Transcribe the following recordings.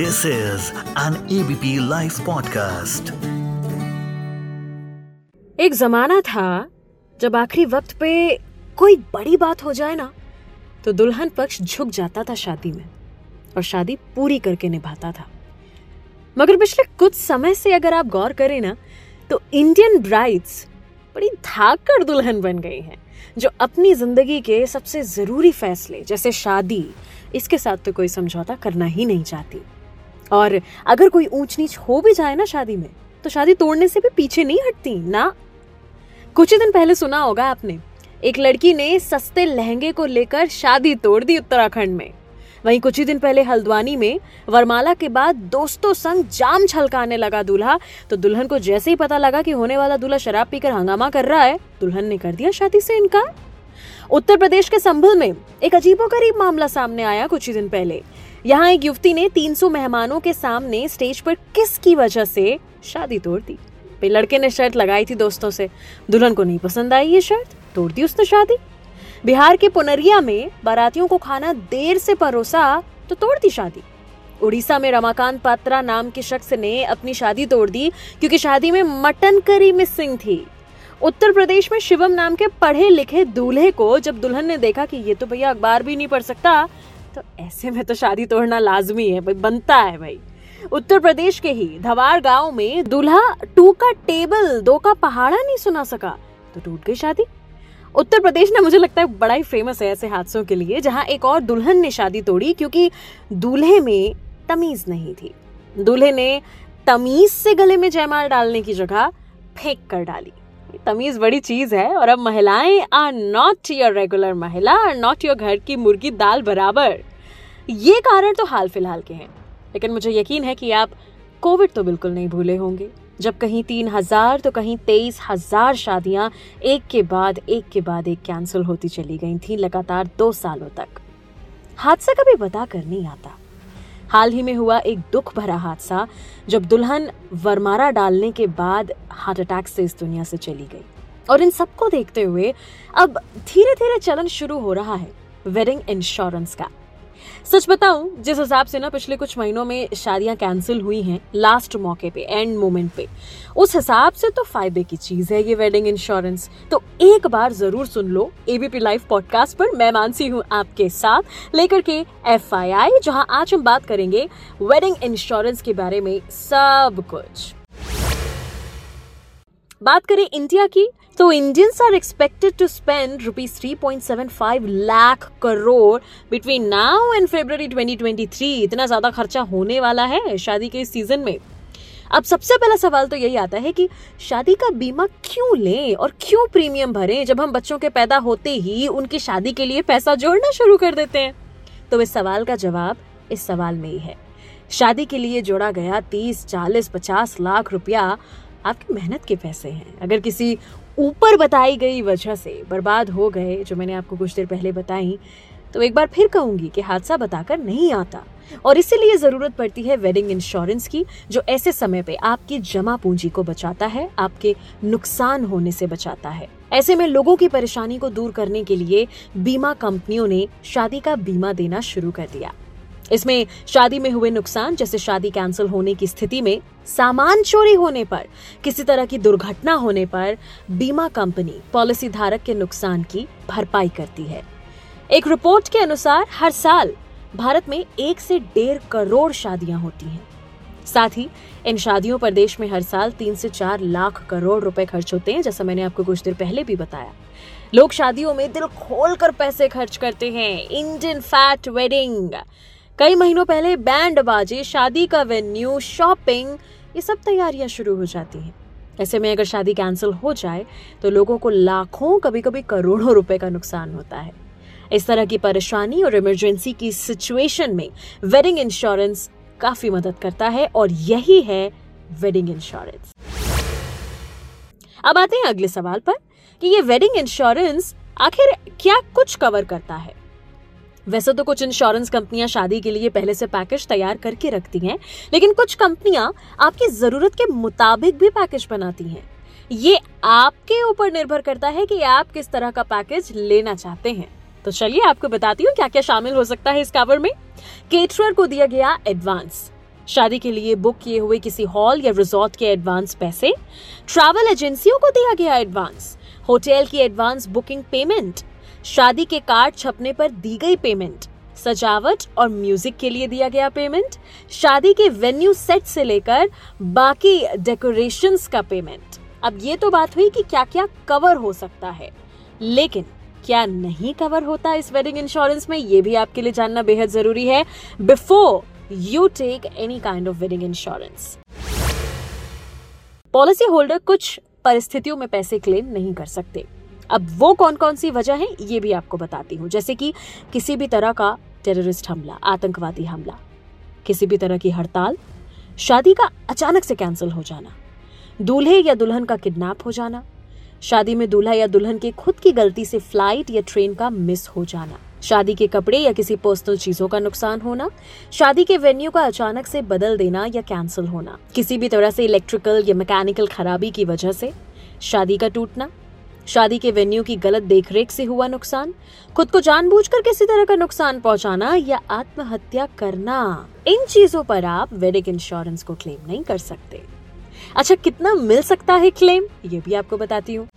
This is an ABP life podcast. एक जमाना था जब आखिरी वक्त पे कोई बड़ी बात हो जाए ना तो दुल्हन पक्ष झुक जाता था शादी में और शादी पूरी करके निभाता था। मगर पिछले कुछ समय से अगर आप गौर करें ना तो इंडियन ब्राइड्स बड़ी धाकड़ दुल्हन बन गई हैं, जो अपनी जिंदगी के सबसे जरूरी फैसले जैसे शादी, इसके साथ तो कोई समझौता करना ही नहीं चाहती। और अगर कोई ऊंच नीच हो भी जाए ना शादी में तो शादी तोड़ने से भी पीछे नहीं हटती ना। कुछ ही दिन पहले सुना होगा आपने, एक लड़की ने सस्ते लहंगे को लेकर शादी तोड़ दी उत्तराखंड में। वहीं कुछ ही दिन पहले हल्द्वानी में वरमाला के बाद दोस्तों संग जाम छलकाने लगा दूल्हा, तो दुल्हन को जैसे ही पता लगा कि होने वाला दूल्हा शराब पीकर हंगामा कर रहा है, दुल्हन ने कर दिया शादी से इनकार। उत्तर प्रदेश के संभल में एक अजीबोगरीब मामला सामने आया कुछ ही दिन पहले। यहाँ एक युवती ने 300 मेहमानों के सामने स्टेज पर किस की वजह से शादी तोड़ दी। लड़के ने शर्त लगाई थी दोस्तों से, दुल्हन को नहीं पसंद आई ये शर्त, तोड़ दी उसने शादी। बिहार के पुनरिया में बारातियों को खाना देर से परोसा तो तोड़ दी शादी। उड़ीसा में रमाकांत पात्रा नाम के शख्स ने अपनी शादी तोड़ दी क्योंकि शादी में मटन करी मिसिंग थी। उत्तर प्रदेश में शिवम नाम के पढ़े लिखे दूल्हे को जब दुल्हन ने देखा कि ये तो भैया अखबार भी नहीं पढ़ सकता, तो ऐसे में तो शादी तोड़ना लाजमी है भाई, बनता है भाई। उत्तर प्रदेश के ही धवार गांव में दूल्हा 2 का टेबल 2 का पहाड़ा नहीं सुना सका तो टूट गई शादी। उत्तर प्रदेश ना मुझे लगता है बड़ा ही फेमस है ऐसे हादसों के लिए, जहां एक और दुल्हन ने शादी तोड़ी क्योंकि दूल्हे में तमीज नहीं थी। दूल्हे ने तमीज से गले में जयमाल डालने की जगह फेंक कर डाली। तमीज बड़ी चीज है और अब महिलाएं आर नॉट योर रेगुलर महिला, आर नॉट योर घर की मुर्गी दाल बराबर। ये कारण तो हाल फिलहाल के हैं, लेकिन मुझे यकीन है कि आप कोविड तो बिल्कुल नहीं भूले होंगे, जब कहीं 3,000 तो कहीं 23,000 शादियां एक के बाद एक कैंसिल होती चली गई थी लगातार 2 सालों तक। हादसा कभी बता कर नहीं आता। हाल ही में हुआ एक दुख भरा हादसा जब दुल्हन वरमाला डालने के बाद हार्ट अटैक से इस दुनिया से चली गई। और इन सबको देखते हुए अब धीरे धीरे चलन शुरू हो रहा है वेडिंग इंश्योरेंस का। सच बताऊं, जिस हिसाब से ना पिछले कुछ महीनों में शादियां कैंसिल हुई हैं लास्ट मौके पे, एंड मोमेंट पे, उस हिसाब से तो फायदे की चीज है ये वेडिंग इंश्योरेंस। तो एक बार जरूर सुन लो एबीपी लाइफ पॉडकास्ट पर। मैं मानसी हूं आपके साथ लेकर के FYI, जहां आज हम बात करेंगे वेडिंग इंश्योरेंस के बारे में सब कुछ। बात करें इंडिया की तो Indians are expected to spend ₹3.75 lakh crore between now and February 2023। इतना ज्यादा खर्चा होने वाला है शादी के सीजन में। अब सबसे पहला सवाल तो यही आता है कि शादी का बीमा क्यों लें और क्यों प्रीमियम भरें जब हम बच्चों के पैदा होते ही उनकी शादी के लिए पैसा जोड़ना शुरू कर देते हैं। तो इस सवाल का जवाब इस सवाल में ही है। शादी के लिए जोड़ा गया 30, 40, 50 लाख रुपया आपकी मेहनत के पैसे हैं। अगर किसी ऊपर बताई गई वजह से बर्बाद हो गए, जो मैंने आपको कुछ देर पहले बताई, तो एक बार फिर कहूंगी कि हादसा बताकर नहीं आता। और इसीलिए ज़रूरत पड़ती है वेडिंग इंश्योरेंस की, जो ऐसे समय पे आपकी जमा पूंजी को बचाता है, आपके नुकसान होने से बचाता है। ऐसे में लोगों की परेशानी को दूर करने के लिए बीमा कंपनियों ने शादी का बीमा देना शुरू कर दिया। इसमें शादी में हुए नुकसान जैसे शादी कैंसिल होने की स्थिति में, सामान चोरी होने पर, किसी तरह की दुर्घटना होने पर बीमा कंपनी पॉलिसी धारक के नुकसान की भरपाई करती है। एक रिपोर्ट के अनुसार हर साल भारत में 1 से 1.5 करोड़ शादियां होती हैं। साथ ही इन शादियों पर देश में हर साल 3 से 4 लाख करोड़ रुपए खर्च होते हैं, जैसा मैंने आपको कुछ देर पहले भी बताया। लोग शादियों में दिल खोल कर पैसे खर्च करते हैं। इंडियन फैट वेडिंग, कई महीनों पहले बैंड बाजे, शादी का वेन्यू, शॉपिंग, ये सब तैयारियां शुरू हो जाती हैं। ऐसे में अगर शादी कैंसिल हो जाए तो लोगों को लाखों, कभी कभी करोड़ों रुपए का नुकसान होता है। इस तरह की परेशानी और इमरजेंसी की सिचुएशन में वेडिंग इंश्योरेंस काफ़ी मदद करता है और यही है वेडिंग इंश्योरेंस। अब आते हैं अगले सवाल पर कि ये वेडिंग इंश्योरेंस आखिर क्या कुछ कवर करता है। वैसे तो कुछ इंश्योरेंस कंपनियां शादी के लिए पहले से पैकेज तैयार करके रखती हैं, लेकिन कुछ कंपनियां आपकी ज़रूरत के मुताबिक भी पैकेज बनाती हैं। ये आपके ऊपर निर्भर करता है कि आप किस तरह का पैकेज लेना चाहते हैं। तो चलिए आपको बताती हूँ क्या क्या शामिल हो सकता है इस कवर में। केटरर को दिया गया एडवांस, शादी के लिए बुक किए हुए किसी हॉल या रिजॉर्ट के एडवांस पैसे, ट्रैवल एजेंसियों को दिया गया एडवांस, होटल की एडवांस बुकिंग पेमेंट, शादी के कार्ड छपने पर दी गई पेमेंट, सजावट और म्यूजिक के लिए दिया गया पेमेंट, शादी के वेन्यू सेट से लेकर बाकी डेकोरेशंस का पेमेंट। अब ये तो बात हुई कि क्या क्या कवर हो सकता है, लेकिन क्या नहीं कवर होता इस वेडिंग इंश्योरेंस में, ये भी आपके लिए जानना बेहद जरूरी है before you take any kind of wedding insurance. Policy holder कुछ परिस्थितियों में पैसे क्लेम नहीं कर सकते। अब वो कौन कौन सी वजह है ये भी आपको बताती हूँ, जैसे कि किसी भी तरह का टेररिस्ट हमला, आतंकवादी हमला, किसी भी तरह की हड़ताल, शादी का अचानक से कैंसिल हो जाना, दूल्हे या दुल्हन का किडनैप हो जाना, शादी में दूल्हा या दुल्हन के खुद की गलती से फ्लाइट या ट्रेन का मिस हो जाना, शादी के कपड़े या किसी पर्सनल चीजों का नुकसान होना, शादी के वेन्यू का अचानक से बदल देना या कैंसिल होना, किसी भी तरह से इलेक्ट्रिकल या मैकेनिकल खराबी की वजह से शादी का टूटना, शादी के वेन्यू की गलत देखरेख से हुआ नुकसान, खुद को जानबूझकर किसी तरह का नुकसान पहुंचाना या आत्महत्या करना, इन चीजों पर आप वेडिंग इंश्योरेंस को क्लेम नहीं कर सकते। अच्छा, कितना मिल सकता है क्लेम ये भी आपको बताती हूँ।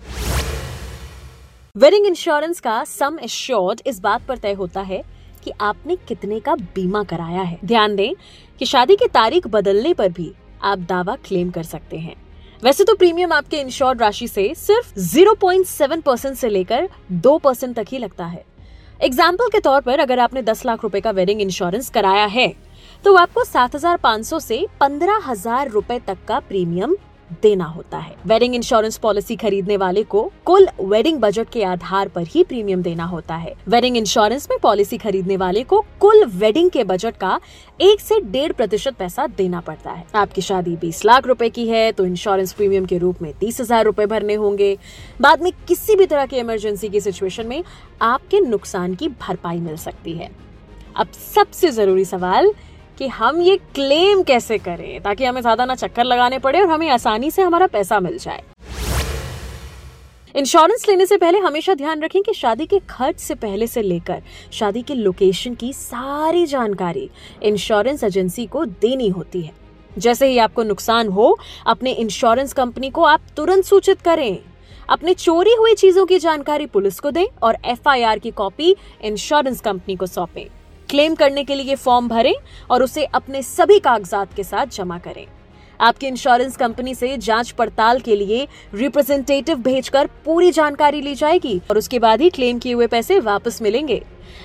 वेडिंग इंश्योरेंस का सम एश्योर्ड इस बात पर तय होता है कि आपने कितने का बीमा कराया है। ध्यान दें कि शादी की तारीख बदलने पर भी आप दावा क्लेम कर सकते हैं। वैसे तो प्रीमियम आपके इंश्योर्ड राशि से सिर्फ 0.7% से लेकर 2% तक ही लगता है। एग्जाम्पल के तौर पर अगर आपने 10 लाख रुपए का वेडिंग इंश्योरेंस कराया है तो आपको 7,500 से 15,000 रुपए तक का प्रीमियम देना होता है। वेडिंग इंश्योरेंस पॉलिसी खरीदने वाले को कुल वेडिंग बजट के आधार पर ही प्रीमियम देना होता है। वेडिंग इंश्योरेंस में पॉलिसी खरीदने वाले को कुल वेडिंग के बजट का 1 से 1.5% पैसा देना पड़ता है। आपकी शादी 20 लाख रुपए की है तो इंश्योरेंस प्रीमियम के रूप में 30,000 रुपए भरने होंगे। बाद में किसी भी तरह की इमरजेंसी की सिचुएशन में आपके नुकसान की भरपाई मिल सकती है। अब सबसे जरूरी सवाल कि हम ये क्लेम कैसे करें ताकि हमें ज्यादा ना चक्कर लगाने पड़े और हमें आसानी से हमारा पैसा मिल जाए। इंश्योरेंस लेने से पहले हमेशा ध्यान रखें कि शादी के खर्च से पहले से लेकर शादी के लोकेशन की सारी जानकारी इंश्योरेंस एजेंसी को देनी होती है। जैसे ही आपको नुकसान हो अपने इंश्योरेंस कंपनी को आप तुरंत सूचित करें। अपने चोरी हुई चीजों की जानकारी पुलिस को दें और FIR की कॉपी इंश्योरेंस कंपनी को सौंपें। क्लेम करने के लिए फॉर्म भरें और उसे अपने सभी कागजात के साथ जमा करें। आपकी इंश्योरेंस कंपनी से जांच पड़ताल के लिए रिप्रेजेंटेटिव भेजकर पूरी जानकारी ली जाएगी और उसके बाद ही क्लेम किए हुए पैसे वापस मिलेंगे।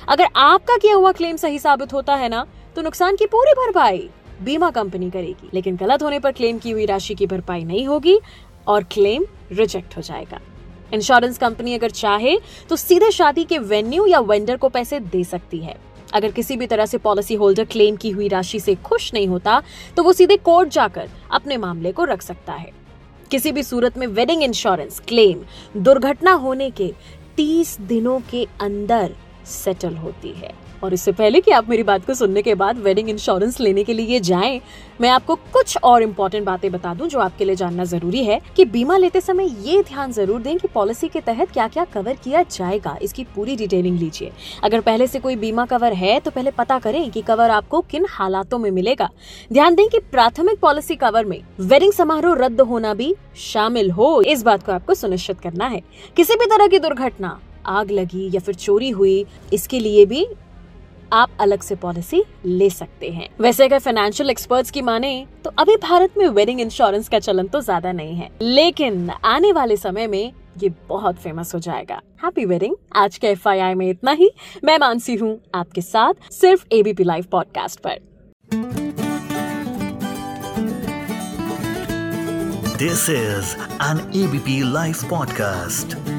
अगर आपका किया हुआ क्लेम सही साबित होता है ना तो नुकसान की पूरी भरपाई बीमा कंपनी करेगी, लेकिन गलत होने पर क्लेम की हुई राशि की भरपाई नहीं होगी और क्लेम रिजेक्ट हो जाएगा। इंश्योरेंस कंपनी अगर चाहे तो सीधे शादी के वेन्यू या वेंडर को पैसे दे सकती है। अगर किसी भी तरह से पॉलिसी होल्डर क्लेम की हुई राशि से खुश नहीं होता तो वो सीधे कोर्ट जाकर अपने मामले को रख सकता है। किसी भी सूरत में वेडिंग इंश्योरेंस क्लेम दुर्घटना होने के 30 दिनों के अंदर सेटल होती है। और इससे पहले कि आप मेरी बात को सुनने के बाद वेडिंग इंश्योरेंस लेने के लिए जाएं, मैं आपको कुछ और इम्पोर्टेंट बातें बता दूं जो आपके लिए जानना जरूरी है कि बीमा लेते समय ये ध्यान जरूर दें कि पॉलिसी के तहत क्या क्या कवर किया जाएगा, इसकी पूरी डिटेलिंग लीजिए। अगर पहले से कोई बीमा कवर है तो पहले पता करें कि कवर आपको किन हालातों में मिलेगा। ध्यान दें कि प्राथमिक पॉलिसी कवर में वेडिंग समारोह रद्द होना भी शामिल हो, इस बात को आपको सुनिश्चित करना है। किसी भी तरह की दुर्घटना, आग लगी या फिर चोरी हुई, इसके लिए भी आप अलग से पॉलिसी ले सकते हैं। वैसे अगर फाइनेंशियल एक्सपर्ट्स की माने तो अभी भारत में वेडिंग इंश्योरेंस का चलन तो ज्यादा नहीं है, लेकिन आने वाले समय में ये बहुत फेमस हो जाएगा। Happy wedding. आज के FYI में इतना ही। मैं मानसी हूँ आपके साथ सिर्फ ABP लाइफ पॉडकास्ट पर। दिस इज एन ABP लाइफ पॉडकास्ट।